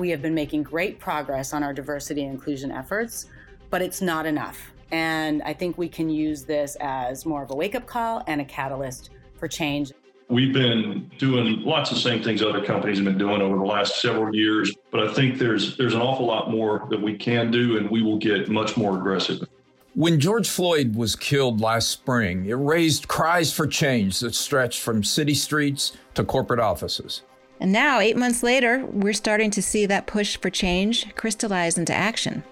We have been making great progress on our diversity and inclusion efforts, but it's not enough. And I think we can use this as more of a wake-up call and a catalyst for change. We've been doing lots of same things other companies have been doing over the last several years, but I think there's an awful lot more that we can do, and we will get much more aggressive. When George Floyd was killed last spring, it raised cries for change that stretched from city streets to corporate offices. And now, 8 months later, we're starting to see that push for change crystallize into action.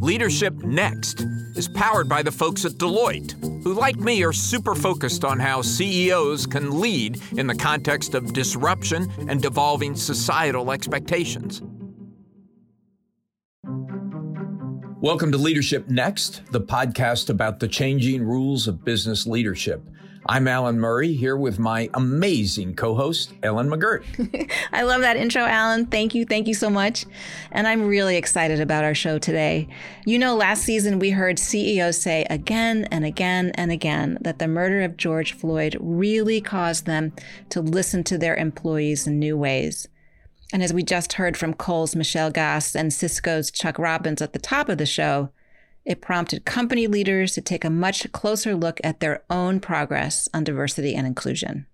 Leadership Next is powered by the folks at Deloitte, who, like me, are super focused on how CEOs can lead in the context of disruption and devolving societal expectations. Welcome to Leadership Next, the podcast about the changing rules of business leadership. I'm Alan Murray, here with my amazing co-host, Ellen McGirt. I love that intro, Alan. Thank you so much. And I'm really excited about our show today. You know, last season we heard CEOs say again and again and again that the murder of George Floyd really caused them to listen to their employees in new ways. And as we just heard from Kohl's Michelle Gass and Cisco's Chuck Robbins at the top of the show, it prompted company leaders to take a much closer look at their own progress on diversity and inclusion.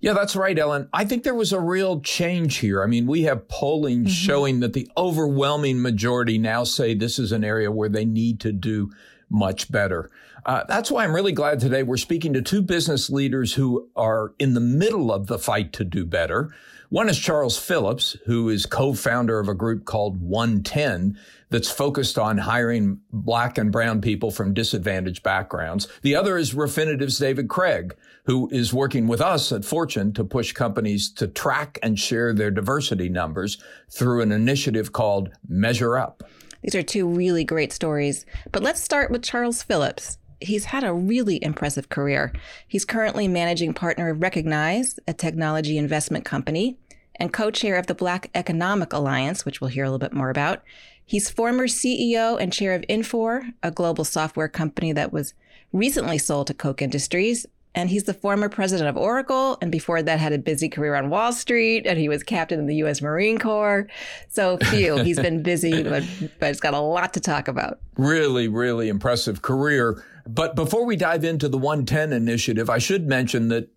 Yeah, that's right, Ellen. I think there was a real change here. I mean, we have polling showing that the overwhelming majority now say this is an area where they need to do much better. That's why I'm really glad today we're speaking to two business leaders who are in the middle of the fight to do better. One is Charles Phillips, who is co-founder of a group called 110 that's focused on hiring Black and brown people from disadvantaged backgrounds. The other is Refinitiv's David Craig, who is working with us at Fortune to push companies to track and share their diversity numbers through an initiative called Measure Up. These are two really great stories, but let's start with Charles Phillips. He's had a really impressive career. He's currently managing partner of Recognize, a technology investment company, and co-chair of the Black Economic Alliance, which we'll hear a little bit more about. He's former CEO and chair of Infor, a global software company that was recently sold to Koch Industries. And he's the former president of Oracle, and before that had a busy career on Wall Street, and he was captain in the U.S. Marine Corps. So he's been busy, but he's got a lot to talk about. Really, really impressive career. But before we dive into the 110 initiative, I should mention that,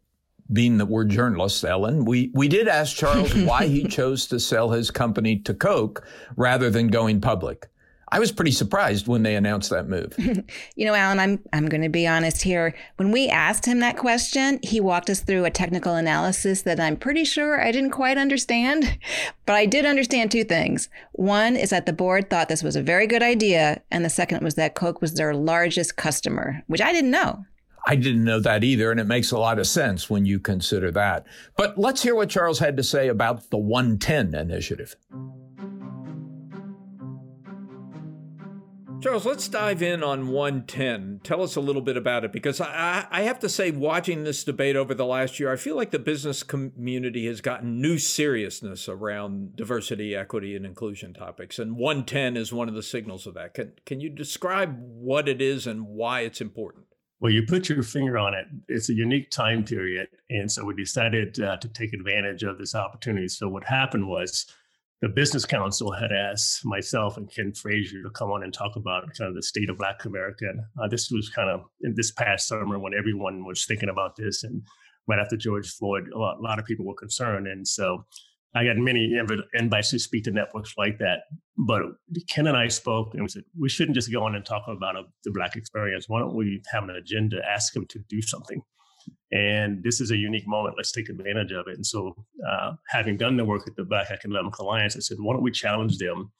being that we're journalists, Ellen, we did ask Charles why he chose to sell his company to Koch rather than going public. I was pretty surprised when they announced that move. You know, Alan, I'm going to be honest here. When we asked him that question, he walked us through a technical analysis that I'm pretty sure I didn't quite understand. But I did understand two things. One is that the board thought this was a very good idea. And the second was that Koch was their largest customer, which I didn't know. I didn't know that either, and it makes a lot of sense when you consider that. But let's hear what Charles had to say about the 110 initiative. Charles, let's dive in on 110. Tell us a little bit about it, because I have to say, watching this debate over the last year, I feel like the business community has gotten new seriousness around diversity, equity, and inclusion topics. And 110 is one of the signals of that. Can you describe what it is and why it's important? Well, you put your finger on it. It's a unique time period. And so we decided to take advantage of this opportunity. So what happened was, the Business Council had asked myself and Ken Frazier to come on and talk about kind of the state of Black America. This was kind of in this past summer when everyone was thinking about this. And right after George Floyd, a lot of people were concerned. And so I got many invites to speak to networks like that. But Ken and I spoke and we said, we shouldn't just go on and talk about the Black experience. Why don't we have an agenda, ask them to do something? And this is a unique moment. Let's take advantage of it. And so having done the work at the Black Economic Alliance, I said, why don't we challenge them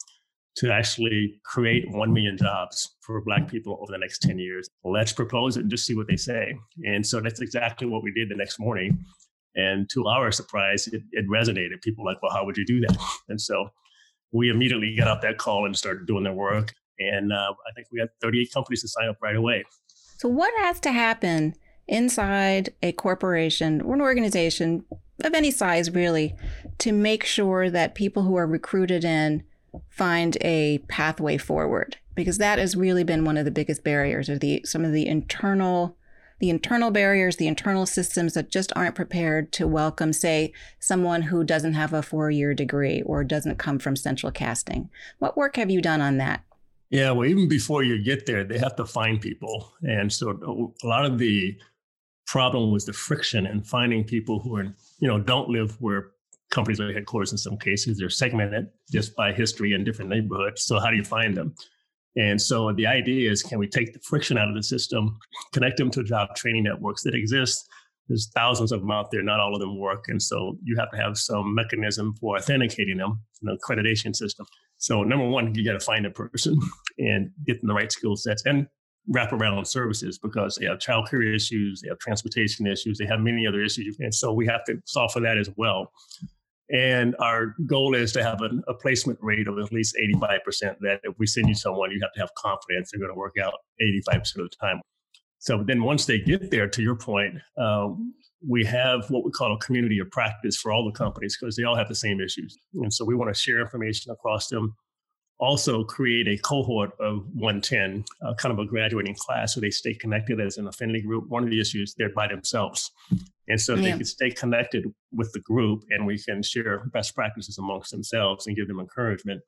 to actually create 1 million jobs for Black people over the next 10 years? Let's propose it and just see what they say. And so that's exactly what we did the next morning. And to our surprise, it resonated. People were like, well, how would you do that? And so we immediately got out that call and started doing their work. And I think we had 38 companies to sign up right away. So what has to happen inside a corporation or an organization of any size, really, to make sure that people who are recruited in find a pathway forward? Because that has really been one of the biggest barriers, or some of the internal the internal barriers, the internal systems that just aren't prepared to welcome, say, someone who doesn't have a four-year degree or doesn't come from central casting. What work have you done on that? Yeah, well, even before you get there, they have to find people. And so a lot of the problem was the friction in finding people who are, you know, don't live where companies are headquarters in some cases. They're segmented just by history in different neighborhoods. So how do you find them? And so the idea is, can we take the friction out of the system, connect them to job training networks that exist? There's thousands of them out there. Not all of them work. And so you have to have some mechanism for authenticating them, an accreditation system. So number one, you got to find a person and get them the right skill sets and wrap around services, because they have child care issues, they have transportation issues, they have many other issues. And so we have to solve for that as well. And our goal is to have a placement rate of at least 85%, that if we send you someone, you have to have confidence they're going to work out 85% of the time. So then once they get there, to your point, we have what we call a community of practice for all the companies, because they all have the same issues. And so we want to share information across them. Also create a cohort of 110, kind of a graduating class, so they stay connected as an affinity group. One of the issues, they're by themselves. And so they can stay connected with the group, and we can share best practices amongst themselves and give them encouragement.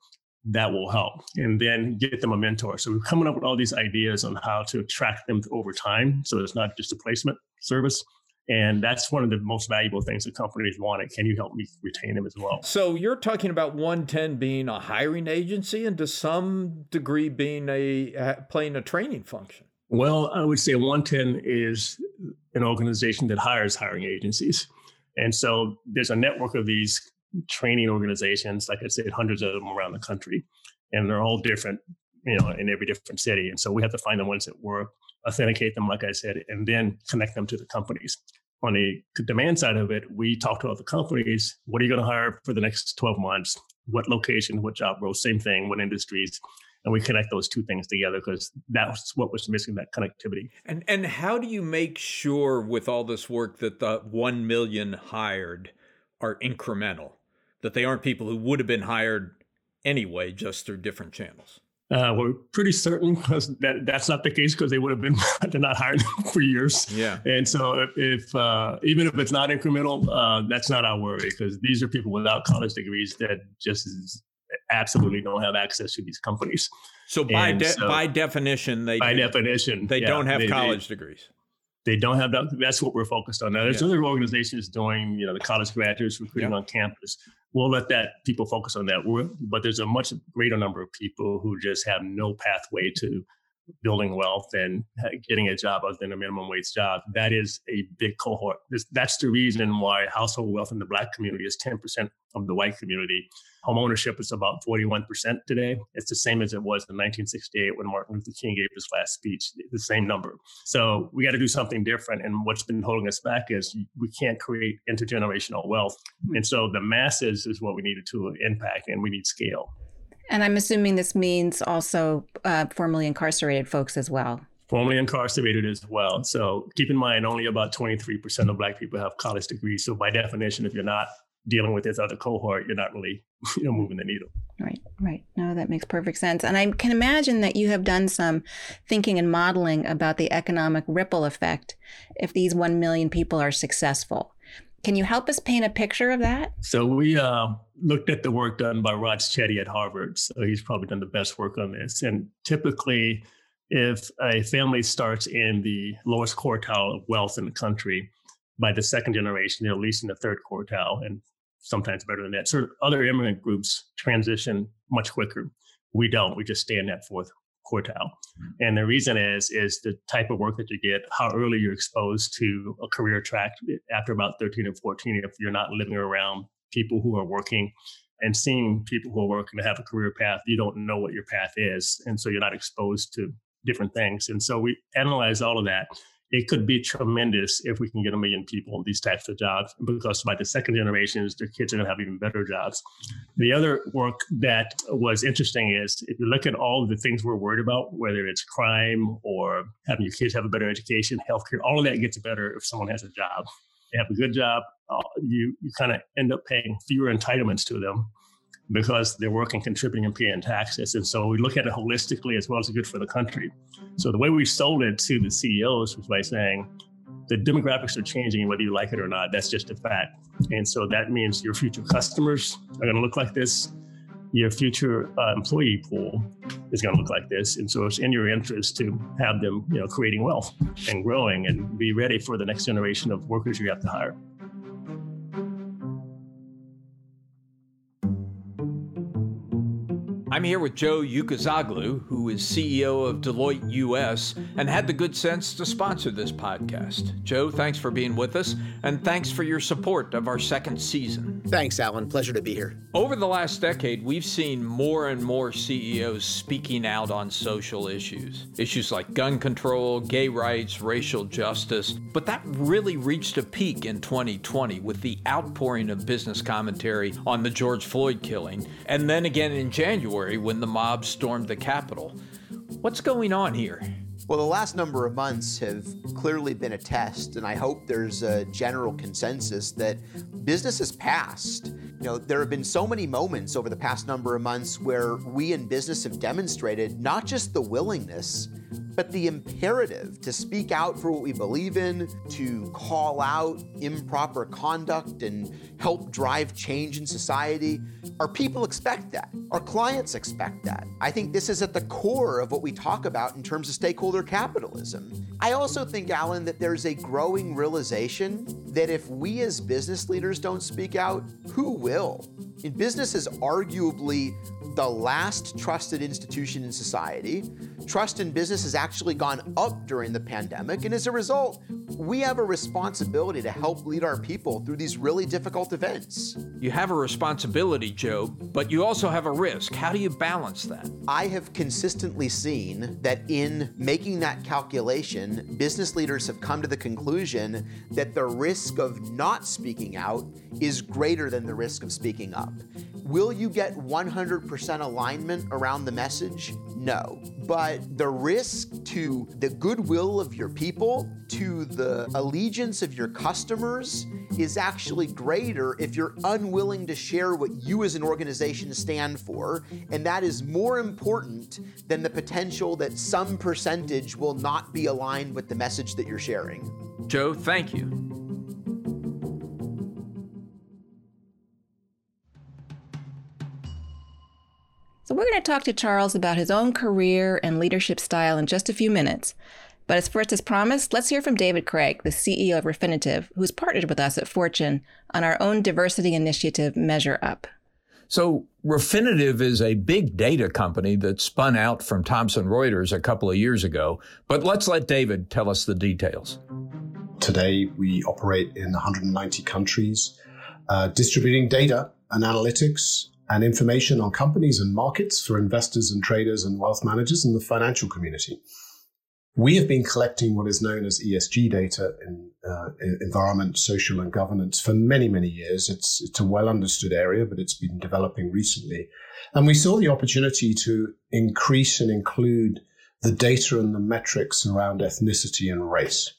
That will help. And then get them a mentor. So we're coming up with all these ideas on how to attract them over time. So it's not just a placement service. And that's one of the most valuable things that companies want. Can you help me retain them as well? So you're talking about 110 being a hiring agency and to some degree being playing a training function. Well, I would say 110 is an organization that hires hiring agencies. And so there's a network of these training organizations, like I said, hundreds of them around the country, and they're all different, you know, in every different city. And so we have to find the ones that work, authenticate them, like I said, and then connect them to the companies. On the demand side of it, we talk to other companies. What are you going to hire for the next 12 months? What location, what job role, same thing, what industries? And we connect those two things together, because that's what was missing, that connectivity. And how do you make sure with all this work that the 1 million hired are incremental, that they aren't people who would have been hired anyway, just through different channels? We're pretty certain that's not the case, because they would have been not hired for years. Yeah. And so if even if it's not incremental, that's not our worry, because these are people without college degrees that just absolutely don't have access to these companies. So by definition, they don't have college degrees. They don't have that. That's what we're focused on. Now, there's other organizations doing, you know, the college graduates recruiting on campus. We'll let that people focus on that. But there's a much greater number of people who just have no pathway to building wealth and getting a job other than a minimum wage job. That is a big cohort. That's the reason why household wealth in the Black community is 10% of the white community. Homeownership is about 41% today. It's the same as it was in 1968 when Martin Luther King gave his last speech, the same number. So we got to do something different. And what's been holding us back is we can't create intergenerational wealth. And so the masses is what we needed to impact, and we need scale. And I'm assuming this means also formerly incarcerated folks as well. Formerly incarcerated as well. So keep in mind, only about 23% of Black people have college degrees. So by definition, if you're not dealing with this other cohort, you're not really, you know, moving the needle. Right. No, that makes perfect sense. And I can imagine that you have done some thinking and modeling about the economic ripple effect if these 1 million people are successful. Can you help us paint a picture of that? So we looked at the work done by Raj Chetty at Harvard. So he's probably done the best work on this. And typically, if a family starts in the lowest quartile of wealth in the country, by the second generation, they're at least in the third quartile, and sometimes better than that. So other immigrant groups transition much quicker. We don't. We just stay in that fourth quartile. And the reason is the type of work that you get, how early you're exposed to a career track after about 13 or 14, if you're not living around people who are working and seeing people who are working to have a career path, you don't know what your path is. And so you're not exposed to different things. And so we analyze all of that. It could be tremendous if we can get 1 million people in these types of jobs, because by the second generations, their kids are going to have even better jobs. The other work that was interesting is if you look at all of the things we're worried about, whether it's crime or having your kids have a better education, healthcare, all of that gets better if someone has a job. They have a good job, you kind of end up paying fewer entitlements to them, because they're working, contributing, and paying taxes. And so we look at it holistically as well as good for the country. So the way we sold it to the CEOs was by saying, The demographics are changing, whether you like it or not. That's just a fact. And so that means your future customers are going to look like this. Your future employee pool is going to look like this. And so it's in your interest to have them, you know, creating wealth and growing and be ready for the next generation of workers you have to hire. I'm here with Joe Ucazoglu, who is CEO of Deloitte US and had the good sense to sponsor this podcast. Joe, thanks for being with us, and thanks for your support of our second season. Thanks, Alan. Pleasure to be here. Over the last decade, we've seen more and more CEOs speaking out on social issues. Issues like gun control, gay rights, racial justice. But that really reached a peak in 2020 with the outpouring of business commentary on the George Floyd killing, and then again in January, when the mob stormed the Capitol. What's going on here? Well, the last number of months have clearly been a test, and I hope there's a general consensus that business has passed. You know, there have been so many moments over the past number of months where we in business have demonstrated not just the willingness, but the imperative to speak out for what we believe in, to call out improper conduct and help drive change in society. Our people expect that. Our clients expect that. I think this is at the core of what we talk about in terms of stakeholder capitalism. I also think, Alan, that there's a growing realization that if we as business leaders don't speak out, who will? And business is arguably the last trusted institution in society. Trust in business has actually gone up during the pandemic, and as a result, we have a responsibility to help lead our people through these really difficult events. You have a responsibility, Joe, but you also have a risk. How do you balance that? I have consistently seen that in making that calculation, business leaders have come to the conclusion that the risk of not speaking out is greater than the risk of speaking up. Will you get 100% alignment around the message? No. But the risk to the goodwill of your people, to the allegiance of your customers, is actually greater if you're unwilling to share what you as an organization stand for. And that is more important than the potential that some percentage will not be aligned with the message that you're sharing. Joe, thank you. So we're going to talk to Charles about his own career and leadership style in just a few minutes. But as first as promised, let's hear from David Craig, the CEO of Refinitiv, who's partnered with us at Fortune on our own diversity initiative, Measure Up. So Refinitiv is a big data company that spun out from Thomson Reuters a couple of years ago. But let's let David tell us the details. Today, we operate in 190 countries, distributing data and analytics and information on companies and markets for investors and traders and wealth managers and the financial community. We have been collecting what is known as ESG data in environment, social, and governance for many, many years. It's a well-understood area, but it's been developing recently. And we saw the opportunity to increase and include the data and the metrics around ethnicity and race,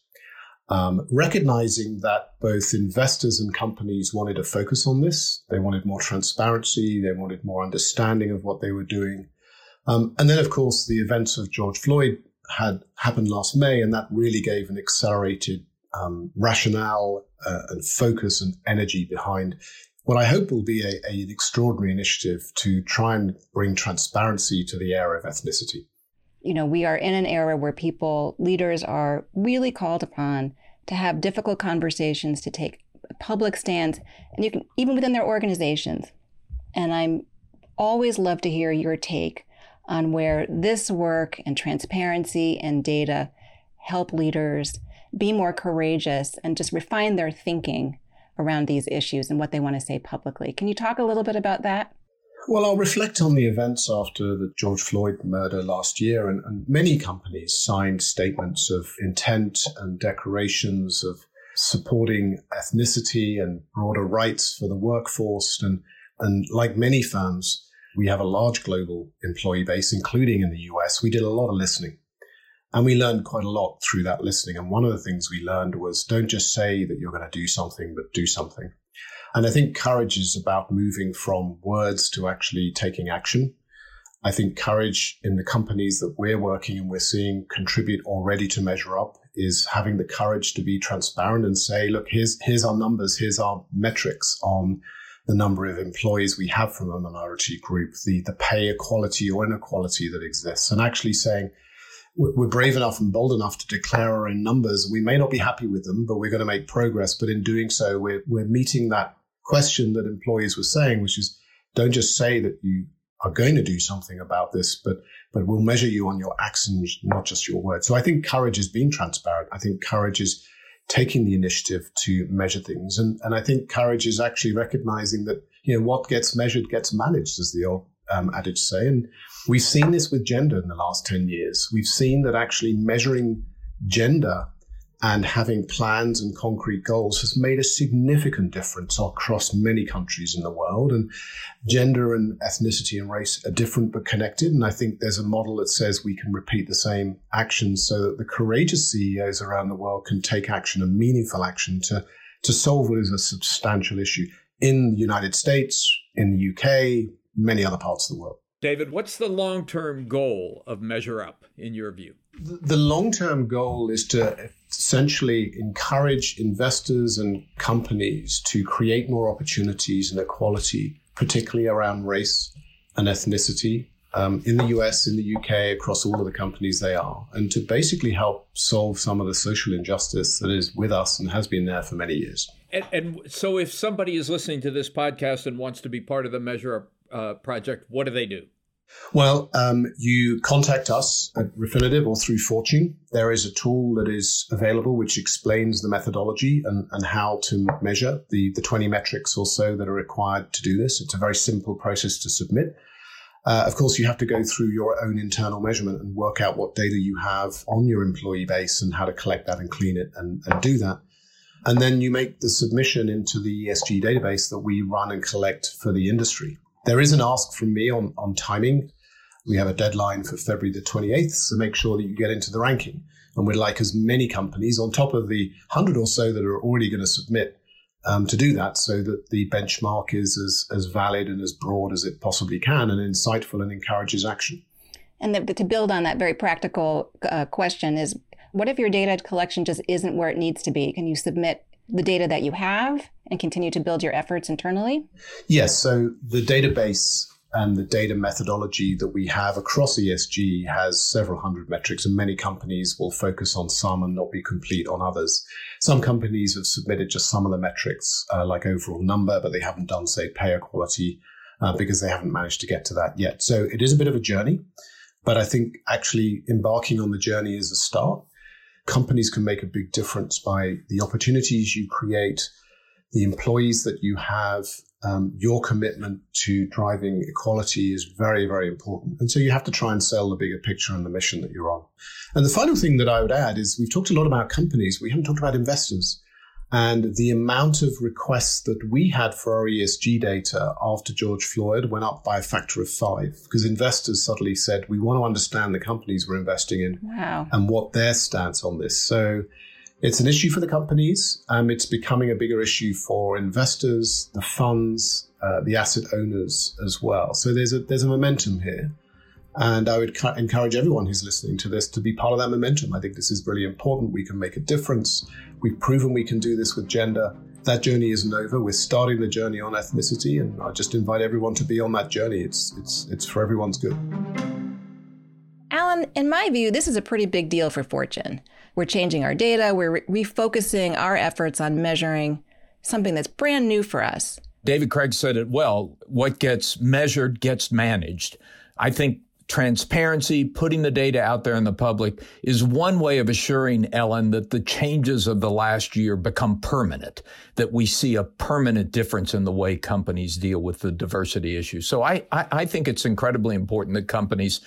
recognizing that both investors and companies wanted to focus on this. They wanted more transparency. They wanted more understanding of what they were doing. And then, of course, the events of George Floyd had happened last May, and that really gave an accelerated rationale and focus and energy behind what I hope will be an extraordinary initiative to try and bring transparency to the area of ethnicity. You know, we are in an era where leaders are really called upon to have difficult conversations, to take public stands, and you can, even within their organizations. And I'm always love to hear your take on where this work and transparency and data help leaders be more courageous and just refine their thinking around these issues and what they want to say publicly. Can you talk a little bit about that? Well, I'll reflect on the events after the George Floyd murder last year, and many companies signed statements of intent and declarations of supporting ethnicity and broader rights for the workforce. And like many firms, we have a large global employee base, including in the US. We did a lot of listening, and we learned quite a lot through that listening. And one of the things we learned was don't just say that you're going to do something, but do something. And I think courage is about moving from words to actually taking action. I think courage in the companies that we're working and we're seeing contribute already to Measure Up is having the courage to be transparent and say, look, here's our numbers, here's our metrics on the number of employees we have from a minority group, the pay equality or inequality that exists, and actually saying we're brave enough and bold enough to declare our own numbers. We may not be happy with them, but we're going to make progress. But in doing so, we're meeting that question that employees were saying, which is don't just say that you are going to do something about this, but we'll measure you on your actions, not just your words. So I think courage is being transparent. I think courage is taking the initiative to measure things. And I think courage is actually recognizing that, you know, what gets measured gets managed, as the old adage say. And we've seen this with gender in the last 10 years. We've seen that actually measuring gender and having plans and concrete goals has made a significant difference across many countries in the world. And gender and ethnicity and race are different but connected. And I think there's a model that says we can repeat the same actions so that the courageous CEOs around the world can take action and meaningful action to solve what is a substantial issue in the United States, in the UK, many other parts of the world. David, what's the long-term goal of Measure Up, in your view? The long-term goal is to essentially encourage investors and companies to create more opportunities and equality, particularly around race and ethnicity, in the US, in the UK, across all of the companies they are, and to basically help solve some of the social injustice that is with us and has been there for many years. And so if somebody is listening to this podcast and wants to be part of the Measure Up project, what do they do? Well, you contact us at Refinitiv or through Fortune. There is a tool that is available which explains the methodology and how to measure the 20 metrics or so that are required to do this. It's a very simple process to submit. Of course, you have to go through your own internal measurement and work out what data you have on your employee base and how to collect that and clean it and do that. And then you make the submission into the ESG database that we run and collect for the industry. There is an ask from me on timing. We have a deadline for February the 28th, so make sure that you get into the ranking. And we'd like as many companies, on top of the 100 or so that are already going to submit, to do that so that the benchmark is as valid and as broad as it possibly can and insightful and encourages action. And to build on that very practical question is, what if your data collection just isn't where it needs to be? Can you submit the data that you have and continue to build your efforts internally? Yes. So the database and the data methodology that we have across ESG has several hundred metrics, and many companies will focus on some and not be complete on others. Some companies have submitted just some of the metrics, like overall number, but they haven't done, say, pay equality, because they haven't managed to get to that yet. So it is a bit of a journey, but I think actually embarking on the journey is a start. Companies can make a big difference by the opportunities you create, the employees that you have, your commitment to driving equality is very, very important. And so you have to try and sell the bigger picture and the mission that you're on. And the final thing that I would add is we've talked a lot about companies. We haven't talked about investors. And the amount of requests that we had for our ESG data after George Floyd went up by a factor of 5, because investors suddenly said, we want to understand the companies we're investing in. Wow. And what their stance on this. So it's an issue for the companies. It's becoming a bigger issue for investors, the funds, the asset owners as well. So there's a momentum here. And I would encourage everyone who's listening to this to be part of that momentum. I think this is really important. We can make a difference. We've proven we can do this with gender. That journey isn't over. We're starting the journey on ethnicity, and I just invite everyone to be on that journey. It's for everyone's good. Alan, in my view, this is a pretty big deal for Fortune. We're changing our data. We're refocusing our efforts on measuring something that's brand new for us. David Craig said it well. What gets measured gets managed. I think transparency, putting the data out there in the public, is one way of assuring, Ellen, that the changes of the last year become permanent, that we see a permanent difference in the way companies deal with the diversity issue. So I think it's incredibly important that companies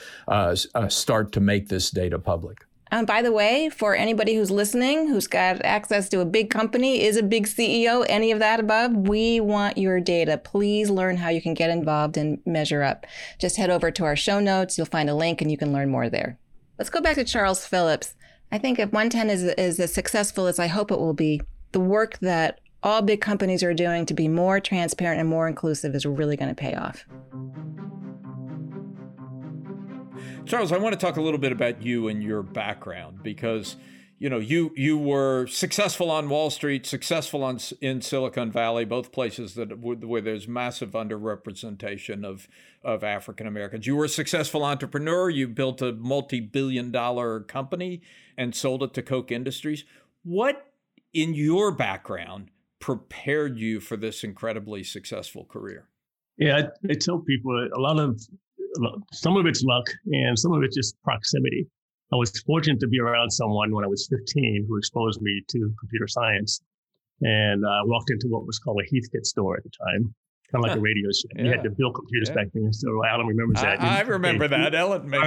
start to make this data public. And by the way, for anybody who's listening, who's got access to a big company, is a big CEO, any of that above, we want your data. Please learn how you can get involved and Measure Up. Just head over to our show notes. You'll find a link and you can learn more there. Let's go back to Charles Phillips. I think if 110 is as successful as I hope it will be, the work that all big companies are doing to be more transparent and more inclusive is really going to pay off. Charles, I want to talk a little bit about you and your background, because you know, you were successful on Wall Street, successful in Silicon Valley, both places that where there's massive underrepresentation of African Americans. You were a successful entrepreneur. You built a multi-billion-dollar company and sold it to Koch Industries. What in your background prepared you for this incredibly successful career? Yeah, I tell people some of it's luck and some of it's just proximity. I was fortunate to be around someone when I was 15 who exposed me to computer science, and I walked into what was called a Heathkit store at the time, kind of like a radio show. You had to build computers back then, so Alan remembers that. I remember that. Ellen, maybe.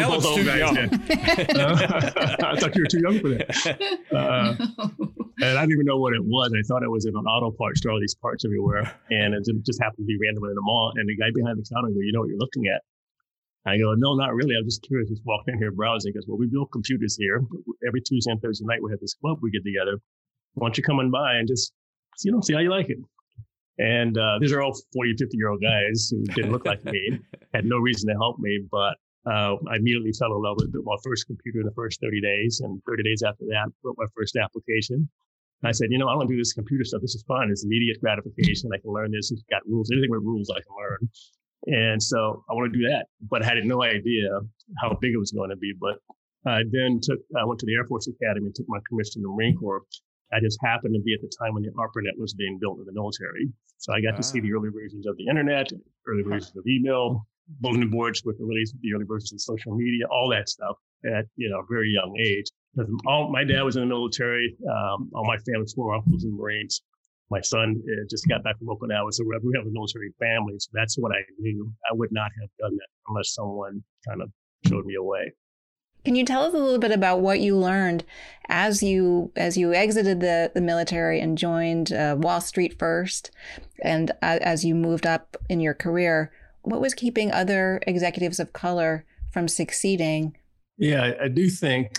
Ellen's too young. I thought you were too young for that. No. And I didn't even know what it was. I thought it was in an auto parts store, all these parts everywhere. And it just happened to be randomly in the mall. And the guy behind the counter goes, "You know what you're looking at?" I go, "No, not really. I'm just curious." Just walked in here browsing. He goes, "Well, we build computers here. Every Tuesday and Thursday night, we have this club we get together. Why don't you come on by and just see how you like it?" And these are all 40, 50-year-old guys who didn't look like me, had no reason to help me. But I immediately fell in love with my first computer in the first 30 days. And 30 days after that, I wrote my first application. I said, I want to do this computer stuff. This is fun. It's immediate gratification. I can learn this. It's got rules. Anything with rules I can learn. And so I want to do that, but I had no idea how big it was going to be. But I then went to the Air Force Academy and took my commission in the Marine Corps. I just happened to be at the time when the ARPANET was being built in the military. So I got to see the early versions of the internet, early versions of email, bulletin boards with the release, the early versions of social media, all that stuff at a very young age. My dad was in the military. All my family's four uncles and Marines. My son just got back from Okinawa, so we have a military family. So that's what I knew. I would not have done that unless someone kind of showed me a way. Can you tell us a little bit about what you learned as you exited the military and joined Wall Street first, and as you moved up in your career? What was keeping other executives of color from succeeding? Yeah, I do think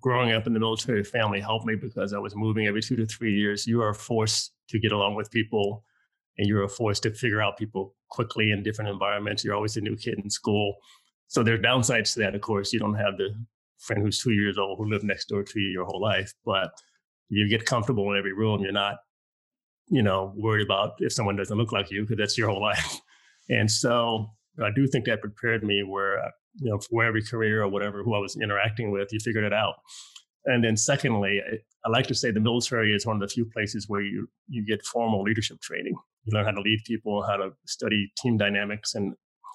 growing up in the military family helped me because I was moving every 2 to 3 years. You are forced to get along with people and you are forced to figure out people quickly in different environments. You're always a new kid in school. So there are downsides to that. Of course, you don't have the friend who's 2 years old who lived next door to you your whole life, but you get comfortable in every room. You're not, worried about if someone doesn't look like you because that's your whole life. And so I do think that prepared me where for every career or whatever, who I was interacting with, you figured it out. And then secondly, I like to say the military is one of the few places where you get formal leadership training. You learn how to lead people, how to study team dynamics and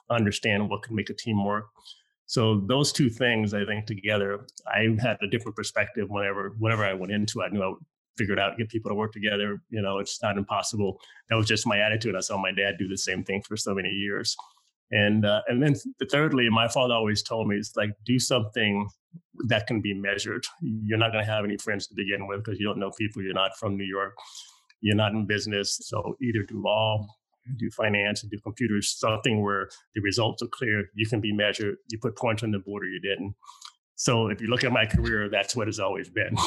understand what can make a team work. So those two things, I think together, I had a different perspective whenever I went into it. I knew I would figure it out, get people to work together. It's not impossible. That was just my attitude. I saw my dad do the same thing for so many years. And then thirdly, my father always told me, it's like, do something that can be measured. You're not going to have any friends to begin with because you don't know people. You're not from New York. You're not in business. So either do law, do finance, do computers, something where the results are clear. You can be measured. You put points on the board or you didn't. So if you look at my career, that's what it's always been.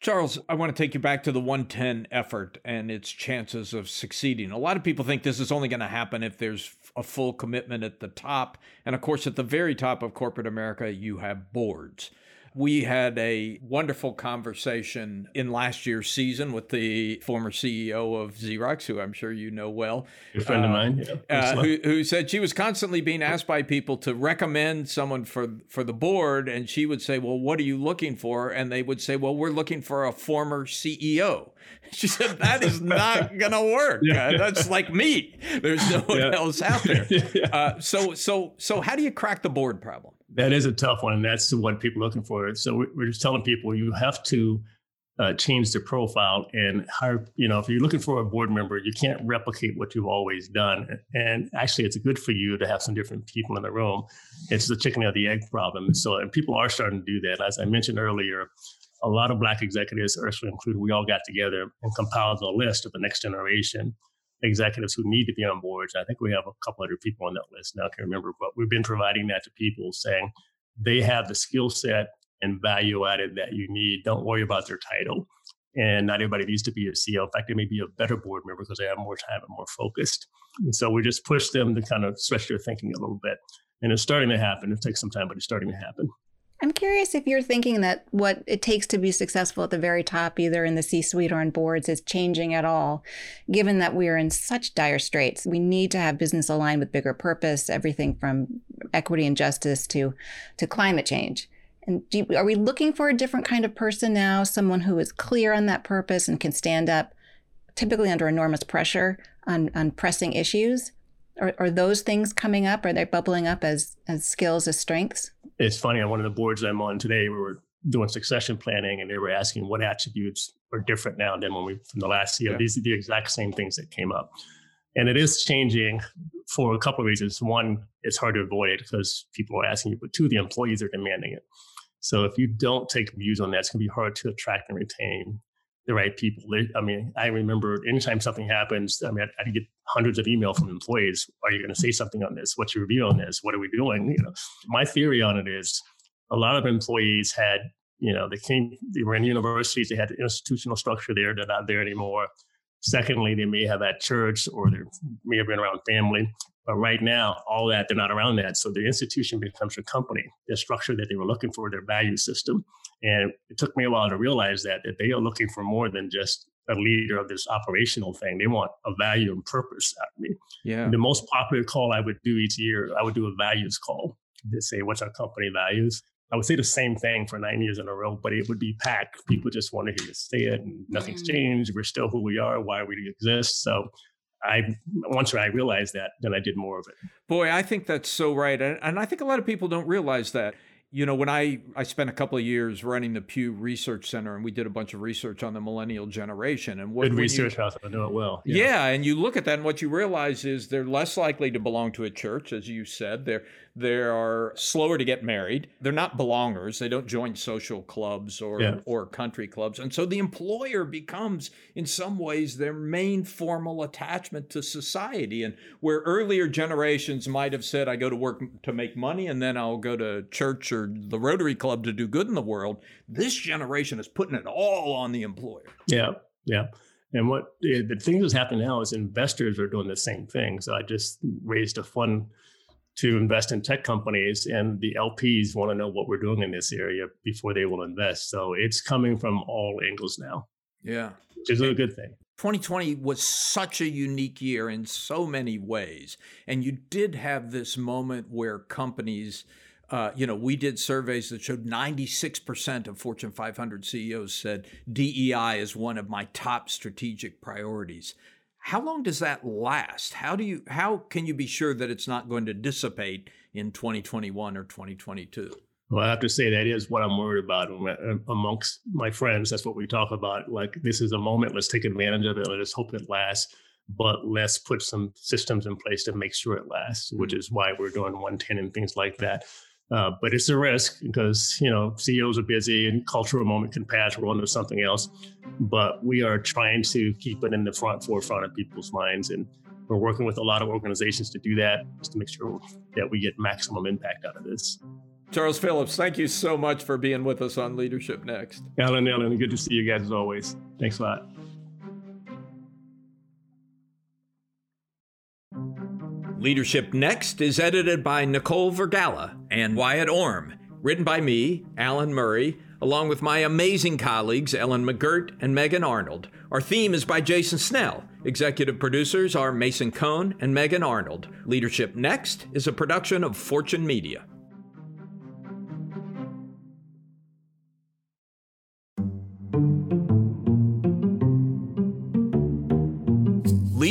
Charles, I want to take you back to the 110 effort and its chances of succeeding. A lot of people think this is only going to happen if there's a full commitment at the top. And of course, at the very top of corporate America, you have boards. We had a wonderful conversation in last year's season with the former CEO of Xerox, who I'm sure you know well. A friend of mine. Yeah. Who said she was constantly being asked by people to recommend someone for the board. And she would say, "Well, what are you looking for?" And they would say, "Well, we're looking for a former CEO." She said, "That is not going to work. That's like me. There's no one else out there." So how do you crack the board problem? That is a tough one, and that's what people are looking for. So we're just telling people you have to change the profile and hire. If you're looking for a board member, you can't replicate what you've always done. And actually, it's good for you to have some different people in the room. It's the chicken or the egg problem. So, and people are starting to do that. As I mentioned earlier, a lot of Black executives, Ursula included, we all got together and compiled a list of the next generation executives who need to be on boards. I think we have a couple other people on that list now, I can't remember, but we've been providing that to people saying they have the skill set and value added that you need. Don't worry about their title. And not everybody needs to be a CEO. In fact, they may be a better board member because they have more time and more focused. And so we just push them to kind of stretch their thinking a little bit. And it's starting to happen. It takes some time, but it's starting to happen. I'm curious if you're thinking that what it takes to be successful at the very top, either in the C-suite or on boards, is changing at all, given that we are in such dire straits. We need to have business aligned with bigger purpose, everything from equity and justice to climate change. And are we looking for a different kind of person now, someone who is clear on that purpose and can stand up, typically under enormous pressure on pressing issues? Are those things coming up? Are they bubbling up as skills, as strengths? It's funny, on one of the boards I'm on today, we were doing succession planning and they were asking what attributes are different now than when we from the last year. Yeah. These are the exact same things that came up. And it is changing for a couple of reasons. One, it's hard to avoid because people are asking you, but two, the employees are demanding it. So if you don't take views on that, it's going to be hard to attract and retain the right people. I mean, I remember anytime something happens, I mean, I get hundreds of emails from employees. Are you going to say something on this? What's your view on this? What are we doing? You know, my theory on it is a lot of employees had, you know, they were in universities, they had the institutional structure there. They're not there anymore. Secondly, they may have had church or they may have been around family. But right now, all that, they're not around that. So the institution becomes your company, the structure that they were looking for, their value system. And it took me a while to realize that they are looking for more than just a leader of this operational thing. They want a value and purpose out of me. Yeah. The most popular call I would do each year, I would do a values call. They say, what's our company values? I would say the same thing for 9 years in a row, but it would be packed. People just want to hear you say it and nothing's changed. We're still who we are. Why we exist. So once I realized that, then I did more of it. Boy, I think that's so right. And I think a lot of people don't realize that. You know, when I spent a couple of years running the Pew Research Center, and we did a bunch of research on the millennial generation. And what good research house, I know it well. Yeah, and you look at that, and what you realize is they're less likely to belong to a church, as you said. They are slower to get married. They're not belongers. They don't join social clubs or country clubs. And so the employer becomes, in some ways, their main formal attachment to society. And where earlier generations might have said, I go to work to make money, and then I'll go to church or the Rotary Club to do good in the world, this generation is putting it all on the employer. Yeah. And what the thing that's happening now is investors are doing the same thing. So I just raised a fund to invest in tech companies, and the LPs want to know what we're doing in this area before they will invest. So it's coming from all angles now. Yeah. Which is a good thing. 2020 was such a unique year in so many ways. And you did have this moment where companies... we did surveys that showed 96% of Fortune 500 CEOs said DEI is one of my top strategic priorities. How long does that last? How can you be sure that it's not going to dissipate in 2021 or 2022? Well, I have to say that is what I'm worried about amongst my friends. That's what we talk about. Like, this is a moment. Let's take advantage of it. Let's hope it lasts. But let's put some systems in place to make sure it lasts, which is why we're doing 110 and things like that. But it's a risk because, you know, CEOs are busy and cultural moment can pass. We're on to something else. But we are trying to keep it in the forefront of people's minds. And we're working with a lot of organizations to do that, just to make sure that we get maximum impact out of this. Charles Phillips, thank you so much for being with us on Leadership Next. Alan, good to see you guys as always. Thanks a lot. Leadership Next is edited by Nicole Vergala and Wyatt Orm, written by me, Alan Murray, along with my amazing colleagues, Ellen McGirt and Megan Arnold. Our theme is by Jason Snell. Executive producers are Mason Cohn and Megan Arnold. Leadership Next is a production of Fortune Media.